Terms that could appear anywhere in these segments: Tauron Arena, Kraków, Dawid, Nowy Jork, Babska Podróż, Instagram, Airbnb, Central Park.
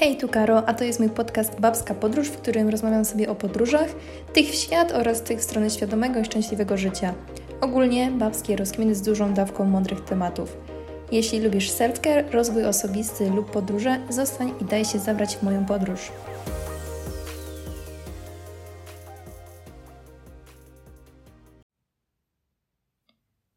Hej, tu Karo, a to jest mój podcast Babska Podróż, w którym rozmawiam sobie o podróżach, tych w świat oraz tych w stronę świadomego i szczęśliwego życia. Ogólnie babskie rozkminy z dużą dawką mądrych tematów. Jeśli lubisz self-care, rozwój osobisty lub podróże, zostań i daj się zabrać w moją podróż.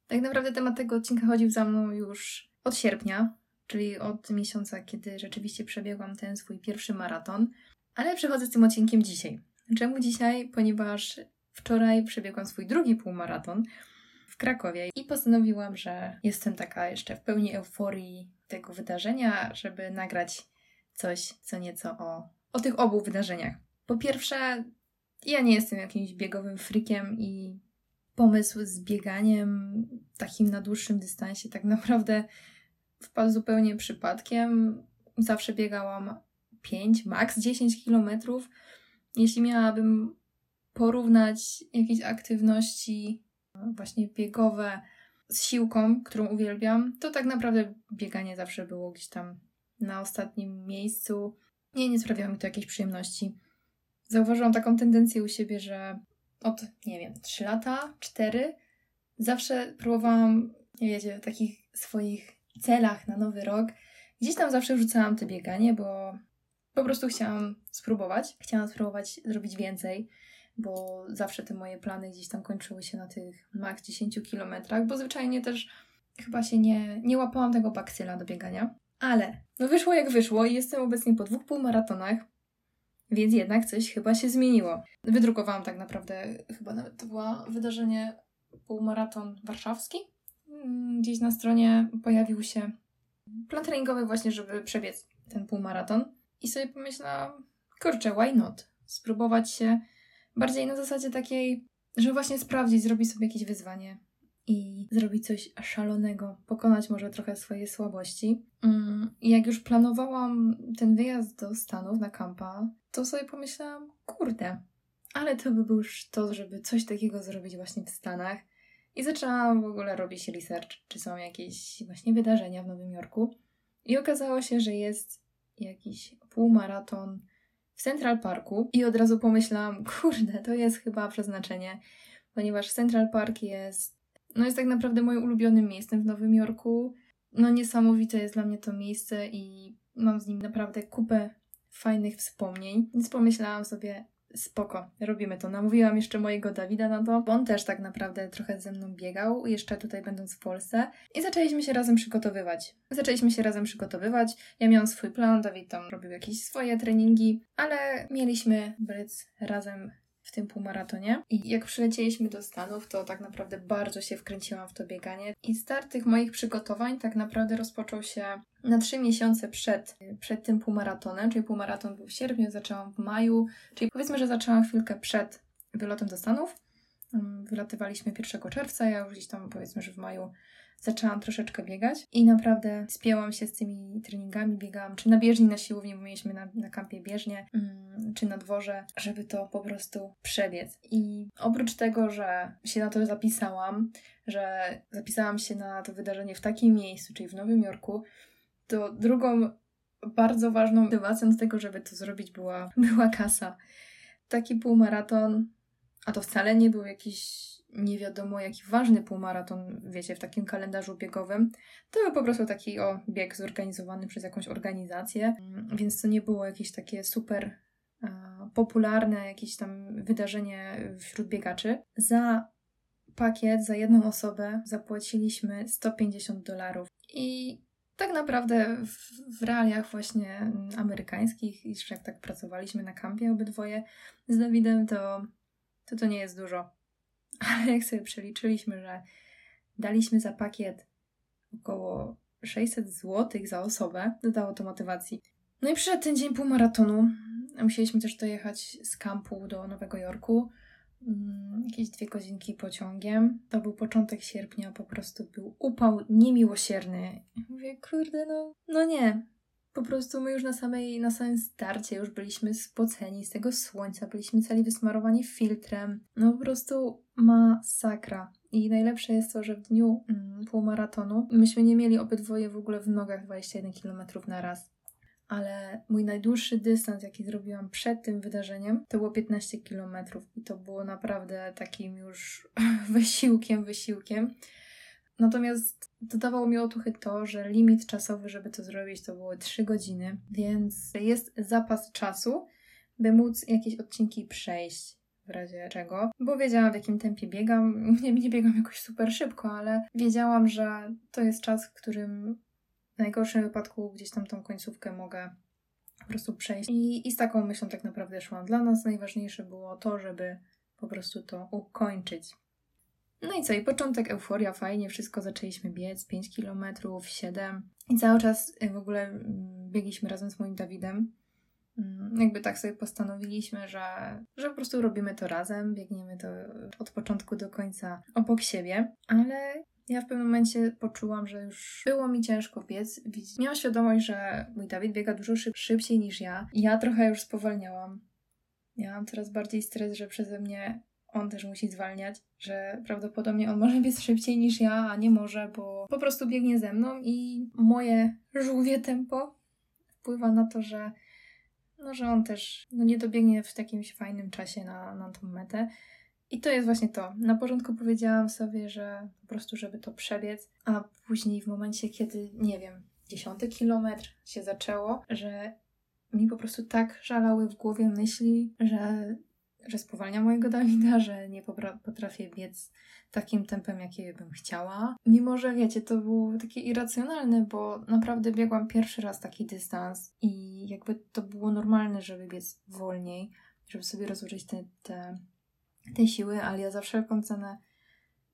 Tak naprawdę temat tego odcinka chodził za mną już od sierpnia, czyli od miesiąca, kiedy rzeczywiście przebiegłam ten swój pierwszy maraton. Ale przychodzę z tym odcinkiem dzisiaj. Czemu dzisiaj? Ponieważ wczoraj przebiegłam swój drugi półmaraton w Krakowie i postanowiłam, że jestem taka jeszcze w pełni euforii tego wydarzenia, żeby nagrać coś, co nieco o tych obu wydarzeniach. Po pierwsze, ja nie jestem jakimś biegowym frykiem i pomysł z bieganiem takim na dłuższym dystansie tak naprawdę wpadł zupełnie przypadkiem. Zawsze biegałam 5, max 10 kilometrów. Jeśli miałabym porównać jakieś aktywności właśnie biegowe z siłką, którą uwielbiam, to tak naprawdę bieganie zawsze było gdzieś tam na ostatnim miejscu. Nie sprawiało mi to jakiejś przyjemności. Zauważyłam taką tendencję u siebie, że od, 3 lata, 4, zawsze próbowałam, w takich swoich celach na Nowy Rok. Gdzieś tam zawsze wrzucałam to bieganie, bo po prostu chciałam spróbować zrobić więcej, bo zawsze te moje plany gdzieś tam kończyły się na tych max 10 kilometrach, bo zwyczajnie też chyba się nie łapałam tego bakcyla do biegania. Ale wyszło jak wyszło i jestem obecnie po 2 półmaratonach, więc jednak coś chyba się zmieniło. Wydrukowałam tak naprawdę, chyba nawet to było wydarzenie półmaraton warszawski. Gdzieś na stronie pojawił się plan treningowy właśnie, żeby przebiec ten półmaraton. I sobie pomyślałam, kurczę, why not? Spróbować się bardziej na zasadzie takiej, żeby właśnie sprawdzić, zrobić sobie jakieś wyzwanie i zrobić coś szalonego, pokonać może trochę swoje słabości. I jak już planowałam ten wyjazd do Stanów na kampa, to sobie pomyślałam, kurde, ale to by był już to, żeby coś takiego zrobić właśnie w Stanach. I zaczęłam w ogóle robić research, czy są jakieś właśnie wydarzenia w Nowym Jorku. I okazało się, że jest jakiś półmaraton w Central Parku. I od razu pomyślałam, kurde, to jest chyba przeznaczenie, ponieważ Central Park jest tak naprawdę moim ulubionym miejscem w Nowym Jorku. Niesamowite jest dla mnie to miejsce i mam z nim naprawdę kupę fajnych wspomnień. Więc pomyślałam sobie, spoko, robimy to. Namówiłam jeszcze mojego Dawida na to, bo on też tak naprawdę trochę ze mną biegał, jeszcze tutaj będąc w Polsce. I zaczęliśmy się razem przygotowywać. Ja miałam swój plan, Dawid tam robił jakieś swoje treningi, ale mieliśmy być razem w tym półmaratonie. I jak przylecieliśmy do Stanów, to tak naprawdę bardzo się wkręciłam w to bieganie. I start tych moich przygotowań tak naprawdę rozpoczął się na 3 miesiące przed tym półmaratonem, czyli półmaraton był w sierpniu, zaczęłam w maju, czyli powiedzmy, że zaczęłam chwilkę przed wylotem do Stanów. Wylatywaliśmy 1 czerwca, ja już gdzieś tam powiedzmy, że w maju zaczęłam troszeczkę biegać i naprawdę spięłam się z tymi treningami, biegałam czy na bieżni, na siłowni, bo mieliśmy na kampie bieżnię, czy na dworze, żeby to po prostu przebiec. I oprócz tego, że się na to zapisałam, że zapisałam się na to wydarzenie w takim miejscu, czyli w Nowym Jorku, to drugą bardzo ważną motywacją do tego, żeby to zrobić była kasa. Taki półmaraton, a to wcale nie był jakiś nie wiadomo jaki ważny półmaraton, w takim kalendarzu biegowym. To był po prostu taki bieg zorganizowany przez jakąś organizację, więc to nie było jakieś takie super popularne jakieś tam wydarzenie wśród biegaczy. Za pakiet, za jedną osobę zapłaciliśmy $150. I tak naprawdę w realiach właśnie amerykańskich, jeszcze jak tak pracowaliśmy na kampie obydwoje z Dawidem, to nie jest dużo. Ale jak sobie przeliczyliśmy, że daliśmy za pakiet około 600 zł za osobę, dodało to motywacji. I przyszedł ten dzień półmaratonu. Musieliśmy też dojechać z kampu do Nowego Jorku. Jakieś 2 godzinki pociągiem. To był początek sierpnia, po prostu był upał niemiłosierny. Ja mówię, kurde, nie. Po prostu my już na samym starcie już byliśmy spoceni z tego słońca, byliśmy cali wysmarowani filtrem. Po prostu masakra. I najlepsze jest to, że w dniu półmaratonu myśmy nie mieli obydwoje w ogóle w nogach 21 km na raz. ale mój najdłuższy dystans, jaki zrobiłam przed tym wydarzeniem, to było 15 km i to było naprawdę takim już wysiłkiem. Natomiast dodawało mi otuchy to, że limit czasowy, żeby to zrobić, to było 3 godziny, więc jest zapas czasu, by móc jakieś odcinki przejść w razie czego, bo wiedziałam, w jakim tempie biegam. Nie biegam jakoś super szybko, ale wiedziałam, że to jest czas, w którym w najgorszym wypadku gdzieś tam tą końcówkę mogę po prostu przejść. I z taką myślą tak naprawdę szłam. Dla nas najważniejsze było to, żeby po prostu to ukończyć. No i co? I początek euforia, fajnie, wszystko zaczęliśmy biec, 5 km, 7 i cały czas w ogóle biegliśmy razem z moim Dawidem. Jakby tak sobie postanowiliśmy, że po prostu robimy to razem, biegniemy to od początku do końca obok siebie, ale ja w pewnym momencie poczułam, że już było mi ciężko biec. Miałam świadomość, że mój Dawid biega dużo szybciej niż ja. Ja trochę już spowalniałam. Miałam coraz bardziej stres, że przeze mnie on też musi zwalniać, że prawdopodobnie on może biec szybciej niż ja, a nie może, bo po prostu biegnie ze mną i moje żółwie tempo wpływa na to, że on też nie dobiegnie w takim fajnym czasie na tą metę. I to jest właśnie to. Na początku powiedziałam sobie, że po prostu, żeby to przebiec, a później w momencie, kiedy, nie wiem, 10. kilometr się zaczęło, że mi po prostu tak szalały w głowie myśli, że spowalnia mojego Dawida, że nie potrafię biec takim tempem, jakie bym chciała. Mimo, że wiecie, to było takie irracjonalne, bo naprawdę biegłam pierwszy raz taki dystans i jakby to było normalne, żeby biec wolniej, żeby sobie rozłożyć te siły, ale ja za wszelką cenę,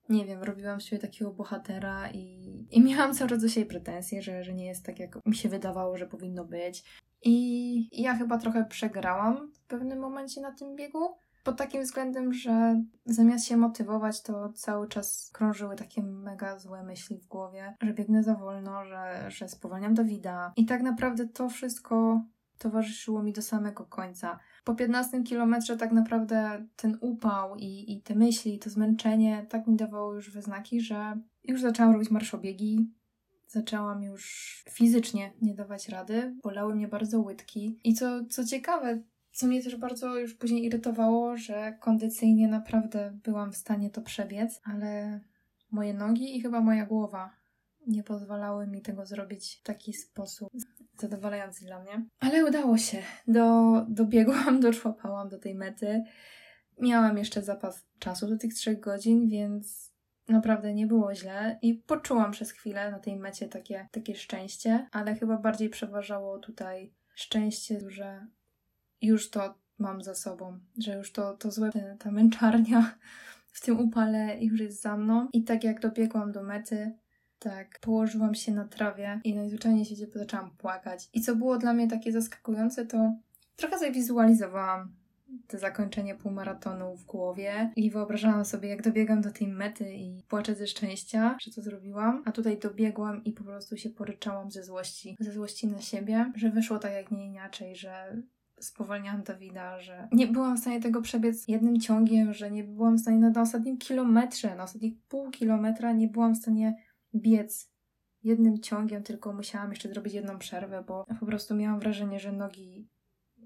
nie wiem, robiłam sobie takiego bohatera i miałam coraz do siebie pretensje, że nie jest tak, jak mi się wydawało, że powinno być. I ja chyba trochę przegrałam w pewnym momencie na tym biegu, pod takim względem, że zamiast się motywować, to cały czas krążyły takie mega złe myśli w głowie, że biegnę za wolno, że spowalniam Dawida. I tak naprawdę to wszystko towarzyszyło mi do samego końca. Po 15 kilometrze tak naprawdę ten upał i te myśli, to zmęczenie tak mi dawało już wyznaki, że już zaczęłam robić marszobiegi. Zaczęłam już fizycznie nie dawać rady, bolały mnie bardzo łydki i co ciekawe, co mnie też bardzo już później irytowało, że kondycyjnie naprawdę byłam w stanie to przebiec, ale moje nogi i chyba moja głowa nie pozwalały mi tego zrobić w taki sposób zadowalający dla mnie. Ale udało się, dobiegłam, doszłapałam do tej mety. Miałam jeszcze zapas czasu do tych 3 godzin, więc naprawdę nie było źle i poczułam przez chwilę na tej mecie takie szczęście, ale chyba bardziej przeważało tutaj szczęście, że już to mam za sobą, że już to złe, ta męczarnia w tym upale już jest za mną. I tak jak dobiegłam do mety, tak położyłam się na trawie i najzwyczajniej się zaczęłam płakać. I co było dla mnie takie zaskakujące, to trochę sobie wizualizowałam to zakończenie półmaratonu w głowie i wyobrażałam sobie, jak dobiegam do tej mety i płaczę ze szczęścia, że to zrobiłam, a tutaj dobiegłam i po prostu się poryczałam ze złości na siebie, że wyszło tak jak nie inaczej, że spowalniałam Dawida, że nie byłam w stanie tego przebiec jednym ciągiem, że nie byłam w stanie na ostatnim kilometrze, na ostatnich pół kilometra nie byłam w stanie biec jednym ciągiem, tylko musiałam jeszcze zrobić jedną przerwę, bo po prostu miałam wrażenie, że nogi,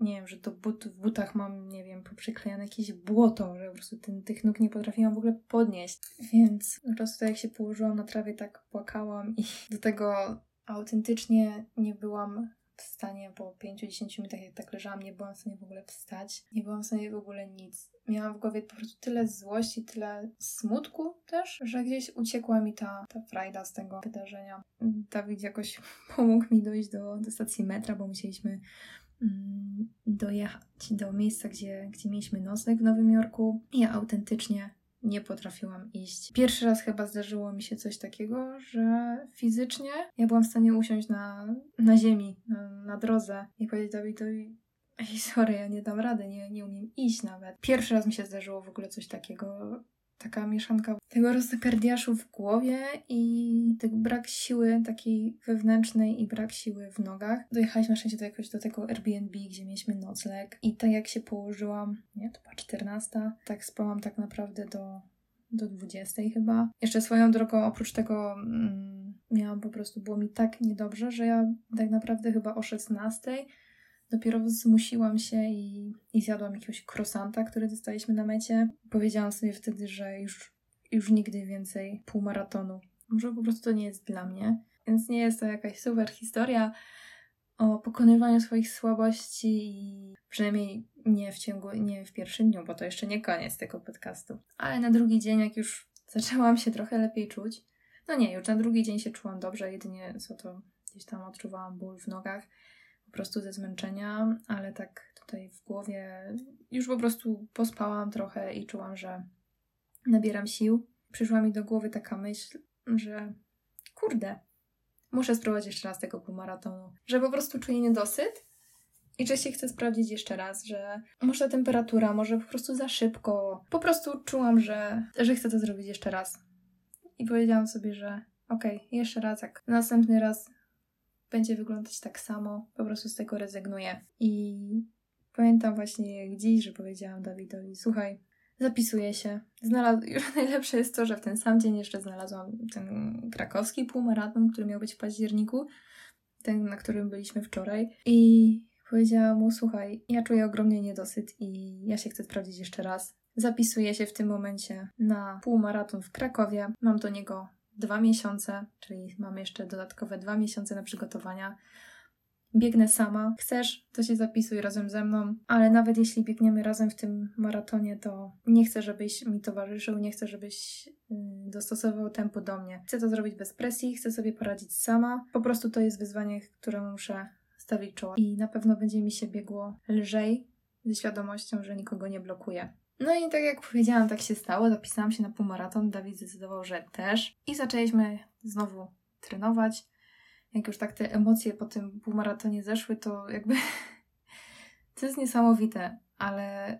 nie wiem, że do w butach mam, nie wiem, poprzyklejane jakieś błoto, że po prostu tych nóg nie potrafiłam w ogóle podnieść. Więc po prostu jak się położyłam na trawie, tak płakałam i do tego autentycznie nie byłam w stanie, po 5-10 minutach jak tak leżałam, nie byłam w stanie w ogóle wstać. Nie byłam w stanie w ogóle nic. Miałam w głowie po prostu tyle złości, tyle smutku też, że gdzieś uciekła mi ta frajda z tego wydarzenia. Dawid jakoś pomógł mi dojść do stacji metra, bo musieliśmy dojechać do miejsca, gdzie mieliśmy nocleg w Nowym Jorku. Ja autentycznie nie potrafiłam iść. Pierwszy raz chyba zdarzyło mi się coś takiego, że fizycznie ja byłam w stanie usiąść na ziemi, na drodze i powiedzieć Dawidowi: ej, sorry, ja nie dam rady, nie umiem iść nawet. Pierwszy raz mi się zdarzyło w ogóle coś takiego, taka mieszanka tego rozgardiaszu w głowie i brak siły takiej wewnętrznej i brak siły w nogach. Dojechaliśmy na szczęście jakoś do tego Airbnb, gdzie mieliśmy nocleg i tak jak się położyłam, to była 14, tak spałam tak naprawdę do 20 chyba. Jeszcze swoją drogą, oprócz tego miałam po prostu, było mi tak niedobrze, że ja tak naprawdę chyba o 16 dopiero zmusiłam się i zjadłam jakiegoś krosanta, który dostaliśmy na mecie. Powiedziałam sobie wtedy, że już nigdy więcej półmaratonu. Może po prostu to nie jest dla mnie. Więc nie jest to jakaś super historia o pokonywaniu swoich słabości i przynajmniej nie w pierwszym dniu, bo to jeszcze nie koniec tego podcastu. Ale na drugi dzień, jak już zaczęłam się trochę lepiej czuć, już na drugi dzień się czułam dobrze, jedynie co to gdzieś tam odczuwałam ból w nogach, po prostu ze zmęczenia, ale tak tutaj w głowie już po prostu pospałam trochę i czułam, że nabieram sił. Przyszła mi do głowy taka myśl, że kurde, muszę spróbować jeszcze raz tego półmaratonu, że po prostu czuję niedosyt i że się chcę sprawdzić jeszcze raz, że może temperatura, może po prostu za szybko. Po prostu czułam, że chcę to zrobić jeszcze raz. I powiedziałam sobie, że okej, jeszcze raz, jak następny raz będzie wyglądać tak samo, po prostu z tego rezygnuję. I pamiętam właśnie jak dziś, że powiedziałam Dawidowi, słuchaj, zapisuję się. Już najlepsze jest to, że w ten sam dzień jeszcze znalazłam ten krakowski półmaraton, który miał być w październiku, ten, na którym byliśmy wczoraj. I powiedziałam mu, słuchaj, ja czuję ogromnie niedosyt i ja się chcę sprawdzić jeszcze raz. Zapisuję się w tym momencie na półmaraton w Krakowie. Mam do niego 2 miesiące, czyli mam jeszcze dodatkowe 2 miesiące na przygotowania. Biegnę sama. Chcesz, to się zapisuj razem ze mną, ale nawet jeśli biegniemy razem w tym maratonie, to nie chcę, żebyś mi towarzyszył, nie chcę, żebyś dostosował tempo do mnie. Chcę to zrobić bez presji, chcę sobie poradzić sama. Po prostu to jest wyzwanie, któremu muszę stawić czoła i na pewno będzie mi się biegło lżej, ze świadomością, że nikogo nie blokuję. No i tak jak powiedziałam, tak się stało. Zapisałam się na półmaraton, Dawid zdecydował, że też. I zaczęliśmy znowu trenować. Jak już tak te emocje po tym półmaratonie zeszły, to jakby to jest niesamowite. Ale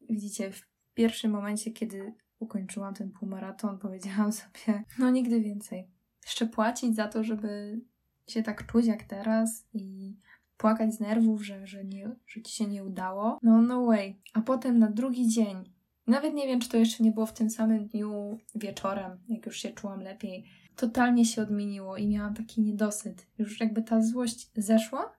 widzicie, w pierwszym momencie, kiedy ukończyłam ten półmaraton, powiedziałam sobie, nigdy więcej. Jeszcze płacić za to, żeby się tak czuć jak teraz i płakać z nerwów, że ci się nie udało. No way. A potem na drugi dzień, nawet nie wiem, czy to jeszcze nie było w tym samym dniu wieczorem, jak już się czułam lepiej, totalnie się odmieniło i miałam taki niedosyt. Już jakby ta złość zeszła,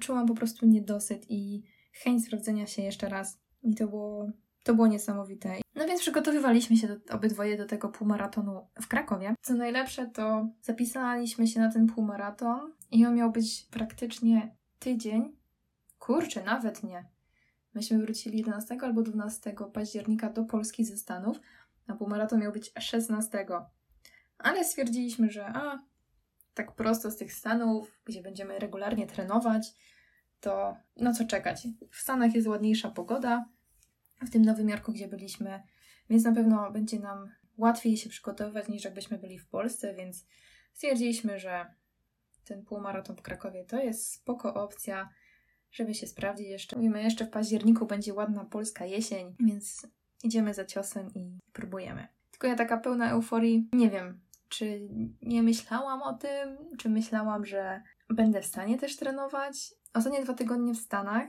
czułam po prostu niedosyt i chęć sprawdzenia się jeszcze raz. I to było niesamowite. No więc przygotowywaliśmy się obydwoje do tego półmaratonu w Krakowie. Co najlepsze, to zapisaliśmy się na ten półmaraton i on miał być praktycznie tydzień. Kurczę, nawet nie. Myśmy wrócili 11 albo 12 października do Polski ze Stanów. Na półmaraton miał być 16. Ale stwierdziliśmy, że tak prosto z tych Stanów, gdzie będziemy regularnie trenować, to co czekać. W Stanach jest ładniejsza pogoda, w tym Nowym Jorku, gdzie byliśmy, więc na pewno będzie nam łatwiej się przygotowywać niż jakbyśmy byli w Polsce, więc stwierdziliśmy, że ten półmaraton w Krakowie to jest spoko opcja, żeby się sprawdzić jeszcze. Mówimy, jeszcze w październiku będzie ładna polska jesień, więc idziemy za ciosem i próbujemy. Tylko ja taka pełna euforii, nie wiem, czy nie myślałam o tym, czy myślałam, że będę w stanie też trenować. Ostatnie 2 tygodnie w Stanach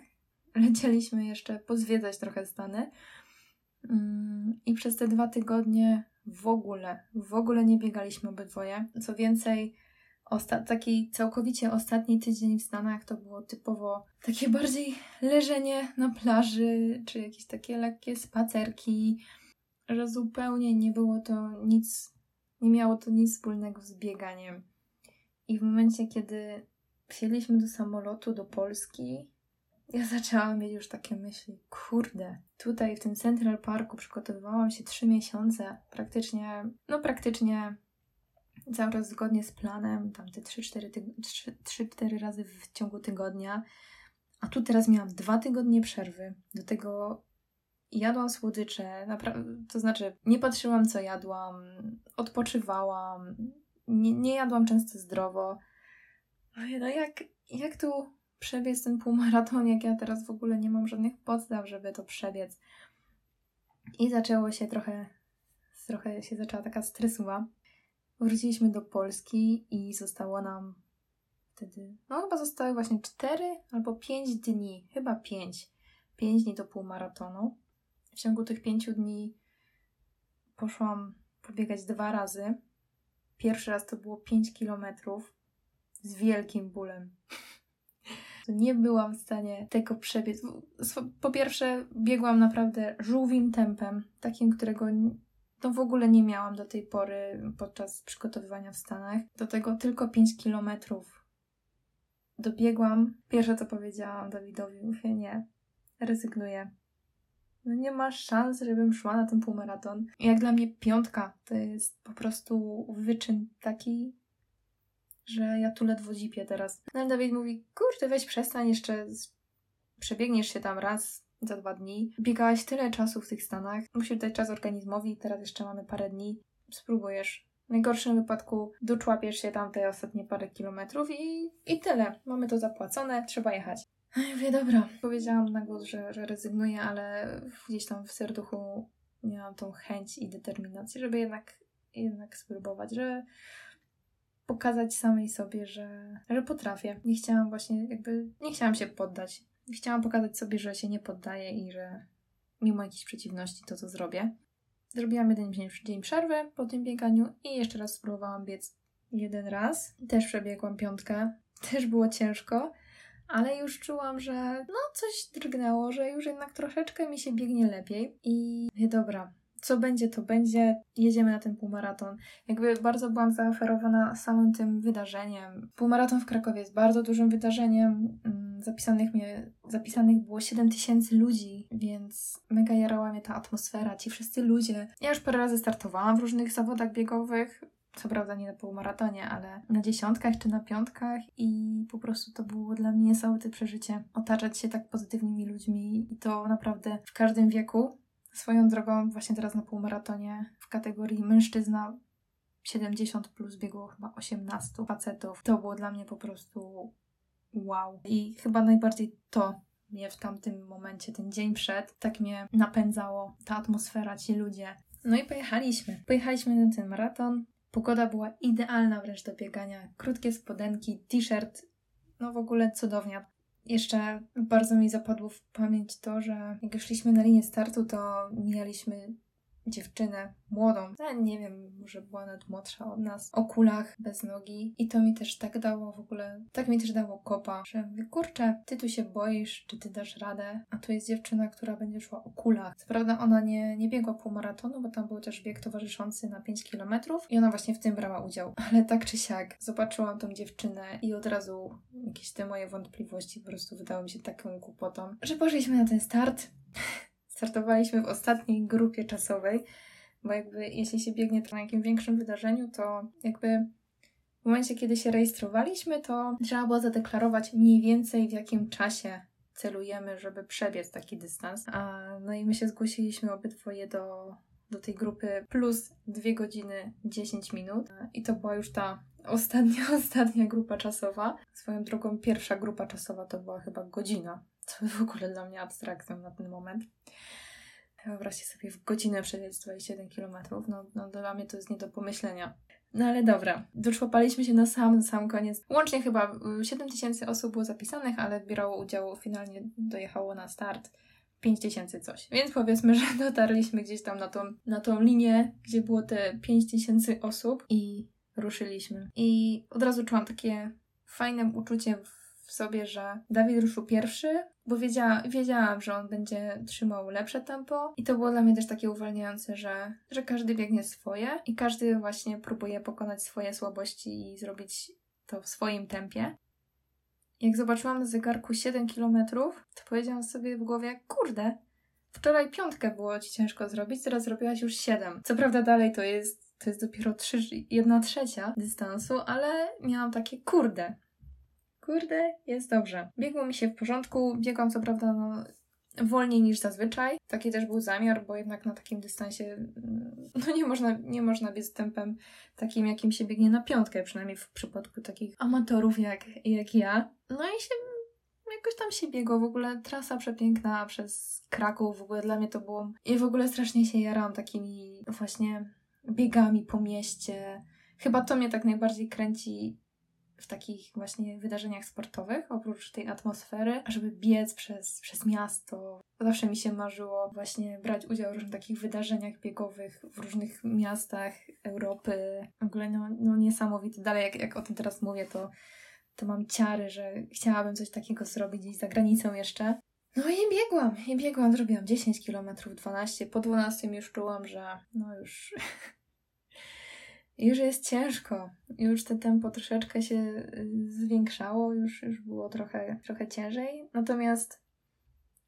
lecieliśmy jeszcze pozwiedzać trochę Stany i przez te 2 tygodnie w ogóle nie biegaliśmy obydwoje. Co więcej, taki całkowicie ostatni tydzień w Stanach to było typowo takie bardziej leżenie na plaży, czy jakieś takie lekkie spacerki, że zupełnie nie miało to nic wspólnego z bieganiem. I w momencie, kiedy wsiedliśmy do samolotu do Polski, ja zaczęłam mieć już takie myśli, kurde, tutaj w tym Central Parku przygotowywałam się 3 miesiące, praktycznie cały czas zgodnie z planem, tam te 3-4 razy w ciągu tygodnia, a tu teraz miałam 2 tygodnie przerwy, do tego jadłam słodycze, to znaczy nie patrzyłam co jadłam, odpoczywałam, nie jadłam często zdrowo. Jak tu przebiec ten półmaraton, jak ja teraz w ogóle nie mam żadnych podstaw, żeby to przebiec. I zaczęło się trochę się zaczęła taka stresuwa. Wróciliśmy do Polski i zostało nam wtedy, chyba zostały właśnie 4 albo 5 dni, chyba 5 dni do półmaratonu. W ciągu tych 5 dni poszłam pobiegać 2 razy. Pierwszy raz to było 5 kilometrów z wielkim bólem. Nie byłam w stanie tego przebiec. Po pierwsze, biegłam naprawdę żółwim tempem, takim, którego no w ogóle nie miałam do tej pory podczas przygotowywania w Stanach. Do tego tylko 5 kilometrów. Dobiegłam. Pierwsze, co powiedziałam Dawidowi, mówię, nie, rezygnuję. No nie ma szans, żebym szła na ten półmaraton. Jak dla mnie 5 to jest po prostu wyczyn taki, że ja tu ledwo zipię teraz. No ale Dawid mówi, kurde, weź przestań, jeszcze przebiegniesz się tam raz za 2 dni. Biegałaś tyle czasu w tych Stanach, musisz dać czas organizmowi, teraz jeszcze mamy parę dni. Spróbujesz. W najgorszym wypadku doczłapiesz się tam te ostatnie parę kilometrów i tyle. Mamy to zapłacone, trzeba jechać. No i mówię, dobra. Powiedziałam na głos, że rezygnuję, ale gdzieś tam w serduchu miałam tą chęć i determinację, żeby jednak spróbować, że pokazać samej sobie, że potrafię. Nie chciałam właśnie nie chciałam się poddać. Chciałam pokazać sobie, że się nie poddaję i że mimo jakichś przeciwności to zrobię. Zrobiłam 1 dzień przerwy po tym bieganiu i jeszcze raz spróbowałam biec 1 raz. Też przebiegłam 5. Też było ciężko, ale już czułam, że no coś drgnęło, że już jednak troszeczkę mi się biegnie lepiej. I mówię, dobra, co będzie, to będzie. Jedziemy na ten półmaraton. Bardzo byłam zaaferowana samym tym wydarzeniem. Półmaraton w Krakowie jest bardzo dużym wydarzeniem. Zapisanych było 7000 ludzi, więc mega jarała mnie ta atmosfera, ci wszyscy ludzie. Ja już parę razy startowałam w różnych zawodach biegowych. Co prawda nie na półmaratonie, ale na 10 czy na 5 i po prostu to było dla mnie niesamowite przeżycie. Otaczać się tak pozytywnymi ludźmi i to naprawdę w każdym wieku. Swoją drogą właśnie teraz na półmaratonie w kategorii mężczyzna 70+ biegło chyba 18 facetów. To było dla mnie po prostu wow. I chyba najbardziej to mnie w tamtym momencie, ten dzień przed, tak mnie napędzało. Ta atmosfera, ci ludzie. No i pojechaliśmy. Pojechaliśmy na ten maraton. Pogoda była idealna wręcz do biegania. Krótkie spodenki, t-shirt. No w ogóle cudownia. Jeszcze bardzo mi zapadło w pamięć to, że jak szliśmy na linię startu, to mijaliśmy dziewczynę młodą. Ja nie wiem, może była nawet młodsza od nas. O kulach, bez nogi. I to mi też tak dało w ogóle, tak mi też dało kopa, że mówię, kurczę, ty tu się boisz, czy ty dasz radę? A tu jest dziewczyna, która będzie szła o kulach. Co prawda ona nie biegła półmaratonu, bo tam był też bieg towarzyszący na 5 km i ona właśnie w tym brała udział. Ale tak czy siak zobaczyłam tą dziewczynę i od razu jakieś te moje wątpliwości po prostu wydały mi się taką głupotą, że poszliśmy na ten start. Startowaliśmy w ostatniej grupie czasowej, bo jeśli się biegnie na jakimś większym wydarzeniu, to w momencie, kiedy się rejestrowaliśmy, to trzeba było zadeklarować mniej więcej, w jakim czasie celujemy, żeby przebiec taki dystans. No i my się zgłosiliśmy obydwoje do tej grupy plus 2 godziny 10 minut. I to była już ta ostatnia grupa czasowa. Swoją drogą pierwsza grupa czasowa to była chyba godzina. To w ogóle dla mnie abstrakcją na ten moment. Wyobraźcie sobie w godzinę przebiec 21 km. No dla mnie to jest nie do pomyślenia. No ale dobra. Doszłapaliśmy się na sam koniec. Łącznie chyba 7000 osób było zapisanych, ale bierało udział, finalnie dojechało na start 5000 coś. Więc powiedzmy, że dotarliśmy gdzieś tam na tą linię, gdzie było te 5000 osób i ruszyliśmy. I od razu czułam takie fajne uczucie w sobie, że Dawid ruszył pierwszy, bo wiedziałam, że on będzie trzymał lepsze tempo i to było dla mnie też takie uwalniające, że każdy biegnie swoje i każdy właśnie próbuje pokonać swoje słabości i zrobić to w swoim tempie. Jak zobaczyłam na zegarku 7 km, to powiedziałam sobie w głowie, kurde, wczoraj 5 było ci ciężko zrobić, teraz zrobiłaś już 7. Co prawda dalej to jest dopiero 1/3 dystansu, ale miałam takie kurde, jest dobrze. Biegło mi się w porządku, biegłam co prawda wolniej niż zazwyczaj. Taki też był zamiar, bo jednak na takim dystansie nie można biec tempem takim, jakim się biegnie na 5, przynajmniej w przypadku takich amatorów jak ja. No i jakoś tam się biegło, w ogóle trasa przepiękna przez Kraków, w ogóle dla mnie to było... I w ogóle strasznie się jarałam takimi właśnie biegami po mieście. Chyba to mnie tak najbardziej kręci w takich właśnie wydarzeniach sportowych, oprócz tej atmosfery, żeby biec przez miasto. Zawsze mi się marzyło właśnie brać udział w różnych takich wydarzeniach biegowych w różnych miastach Europy. W ogóle no niesamowite. Dalej jak o tym teraz mówię, to mam ciary, że chciałabym coś takiego zrobić gdzieś za granicą jeszcze. No i biegłam, zrobiłam 10 km, 12, po 12 już czułam, że już jest ciężko, już te tempo troszeczkę się zwiększało, już było trochę ciężej, natomiast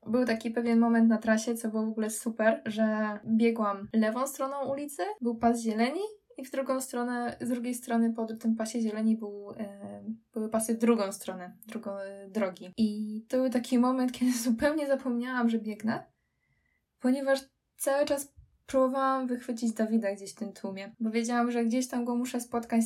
był taki pewien moment na trasie, co było w ogóle super, że biegłam lewą stroną ulicy, był pas zieleni i z drugiej strony po tym pasie zieleni były pasy w drugą stronę, drogi. I to był taki moment, kiedy zupełnie zapomniałam, że biegnę, ponieważ cały czas próbowałam wychwycić Dawida gdzieś w tym tłumie, bo wiedziałam, że gdzieś tam go muszę spotkać,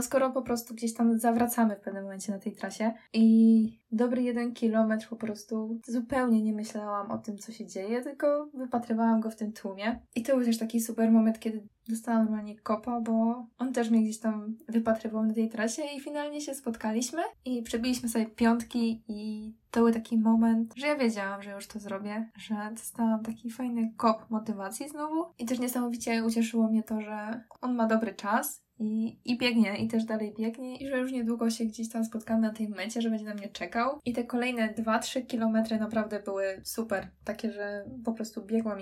skoro po prostu gdzieś tam zawracamy w pewnym momencie na tej trasie. I dobry 1 kilometr po prostu zupełnie nie myślałam o tym, co się dzieje, tylko wypatrywałam go w tym tłumie. I to był też taki super moment, kiedy dostałam normalnie kopa, bo on też mnie gdzieś tam wypatrywał na tej trasie i finalnie się spotkaliśmy i przebiliśmy sobie piątki i to był taki moment, że ja wiedziałam, że już to zrobię, że dostałam taki fajny kop motywacji znowu i też niesamowicie ucieszyło mnie to, że on ma dobry czas i biegnie, i też dalej biegnie i że już niedługo się gdzieś tam spotkamy na tej mecie, że będzie na mnie czekał. I te kolejne 2-3 kilometry naprawdę były super, takie, że po prostu biegłam.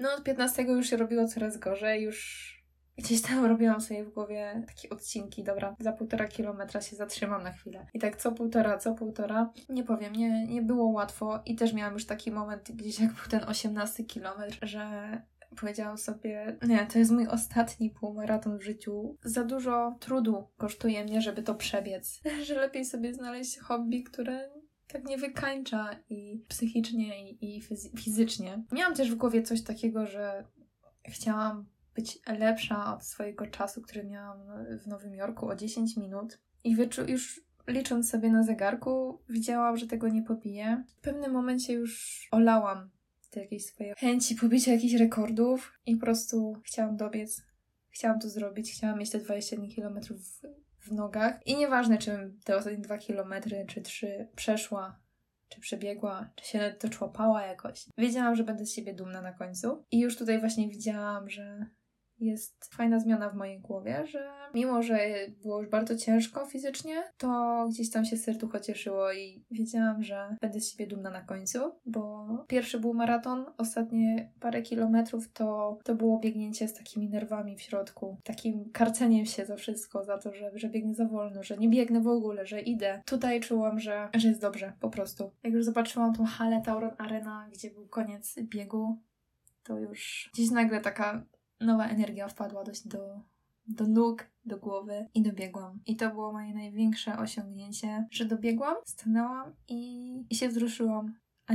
No od 15 już się robiło coraz gorzej, już gdzieś tam robiłam sobie w głowie takie odcinki, dobra, za 1,5 kilometra się zatrzymam na chwilę. I tak co półtora, nie powiem, nie było łatwo i też miałam już taki moment gdzieś jak był ten 18 kilometr, że powiedziałam sobie, nie, to jest mój ostatni półmaraton w życiu. Za dużo trudu kosztuje mnie, żeby to przebiec. Że lepiej sobie znaleźć hobby, które tak nie wykańcza i psychicznie, i fizycznie. Miałam też w głowie coś takiego, że chciałam być lepsza od swojego czasu, który miałam w Nowym Jorku o 10 minut. I już licząc sobie na zegarku, widziałam, że tego nie pobiję. W pewnym momencie już olałam te jakieś swoje chęci pobicia jakichś rekordów i po prostu chciałam dobiec, chciałam to zrobić, chciałam mieć te 21 km w nogach i nieważne, czym te ostatnie 2 km czy 3 przeszła, czy przebiegła, czy się to człapała jakoś. Wiedziałam, że będę z siebie dumna na końcu i już tutaj właśnie widziałam, że jest fajna zmiana w mojej głowie, że mimo, że było już bardzo ciężko fizycznie, to gdzieś tam się serducho cieszyło i wiedziałam, że będę z siebie dumna na końcu, bo pierwszy był maraton, ostatnie parę kilometrów to było biegnięcie z takimi nerwami w środku, takim karceniem się za wszystko, za to, że biegnę za wolno, że nie biegnę w ogóle, że idę. Tutaj czułam, że jest dobrze, po prostu. Jak już zobaczyłam tą halę Tauron Arena, gdzie był koniec biegu, to już gdzieś nagle taka nowa energia wpadła do nóg, do głowy i dobiegłam. I to było moje największe osiągnięcie, że dobiegłam, stanęłam i się wzruszyłam, a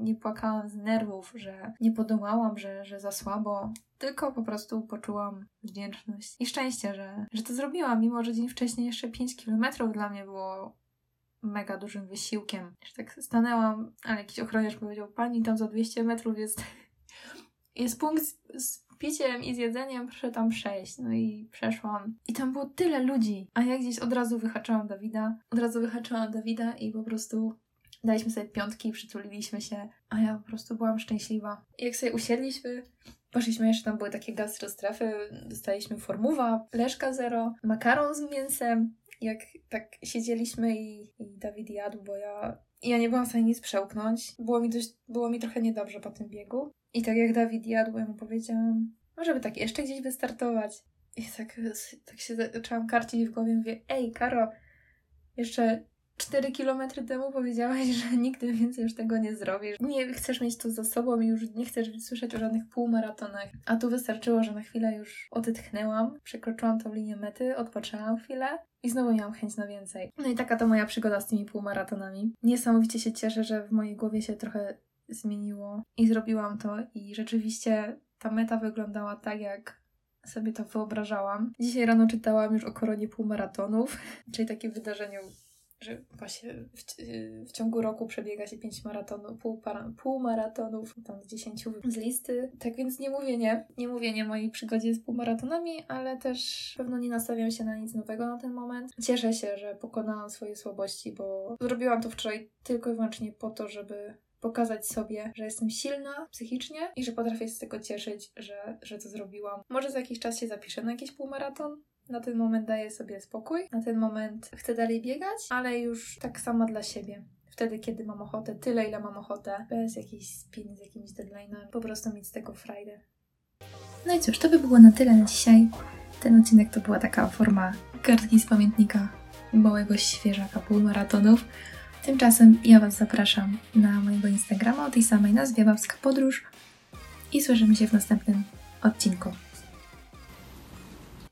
nie płakałam z nerwów, że nie podołałam, że za słabo, tylko po prostu poczułam wdzięczność i szczęście, że to zrobiłam, mimo że dzień wcześniej jeszcze 5 kilometrów dla mnie było mega dużym wysiłkiem. Że tak stanęłam, ale jakiś ochroniarz powiedział, pani tam za 200 metrów jest punkt z piciem i z jedzeniem, proszę tam przejść. No i przeszłam. I tam było tyle ludzi, a ja gdzieś od razu wyhaczałam Dawida. I po prostu daliśmy sobie piątki, przytuliliśmy się, a ja po prostu byłam szczęśliwa. I jak sobie usiedliśmy, poszliśmy jeszcze, tam były takie gastrostrefy, dostaliśmy formuwa, leszka zero, makaron z mięsem. Jak tak siedzieliśmy i Dawid jadł, bo ja nie byłam w stanie nic przełknąć. Było mi trochę niedobrze po tym biegu. I tak jak Dawid jadł, ja mu powiedziałam, może by tak jeszcze gdzieś wystartować. I tak się zaczęłam karcić w głowie, mówię, ej Karo, jeszcze 4 kilometry temu powiedziałaś, że nigdy więcej już tego nie zrobisz. Nie chcesz mieć to za sobą i już nie chcesz słyszeć o żadnych półmaratonach. A tu wystarczyło, że na chwilę już odetchnęłam, przekroczyłam tą linię mety, odpoczęłam chwilę i znowu miałam chęć na więcej. No i taka to moja przygoda z tymi półmaratonami. Niesamowicie się cieszę, że w mojej głowie się trochę zmieniło i zrobiłam to i rzeczywiście ta meta wyglądała tak, jak sobie to wyobrażałam. Dzisiaj rano czytałam już o koronie półmaratonów, czyli takim wydarzeniu że właśnie w ciągu roku przebiega się 5 maratonów, półmaratonów, tam z 10 z listy. Tak więc nie mówię nie mojej przygodzie z półmaratonami, ale też pewno nie nastawiam się na nic nowego na ten moment. Cieszę się, że pokonałam swoje słabości, bo zrobiłam to wczoraj tylko i wyłącznie po to, żeby pokazać sobie, że jestem silna psychicznie i że potrafię się z tego cieszyć, że to zrobiłam. Może za jakiś czas się zapiszę na jakiś półmaraton. Na ten moment daję sobie spokój. Na ten moment chcę dalej biegać, ale już tak sama dla siebie. Wtedy, kiedy mam ochotę, tyle ile mam ochotę. Bez jakiejś spiny, z jakimiś deadline'ami. Po prostu mieć z tego frajdę. No i cóż, to by było na tyle na dzisiaj. Ten odcinek to była taka forma kartki z pamiętnika małego świeżaka półmaratonów. Tymczasem ja Was zapraszam na mojego Instagrama o tej samej nazwie, Babska Podróż, i słyszymy się w następnym odcinku.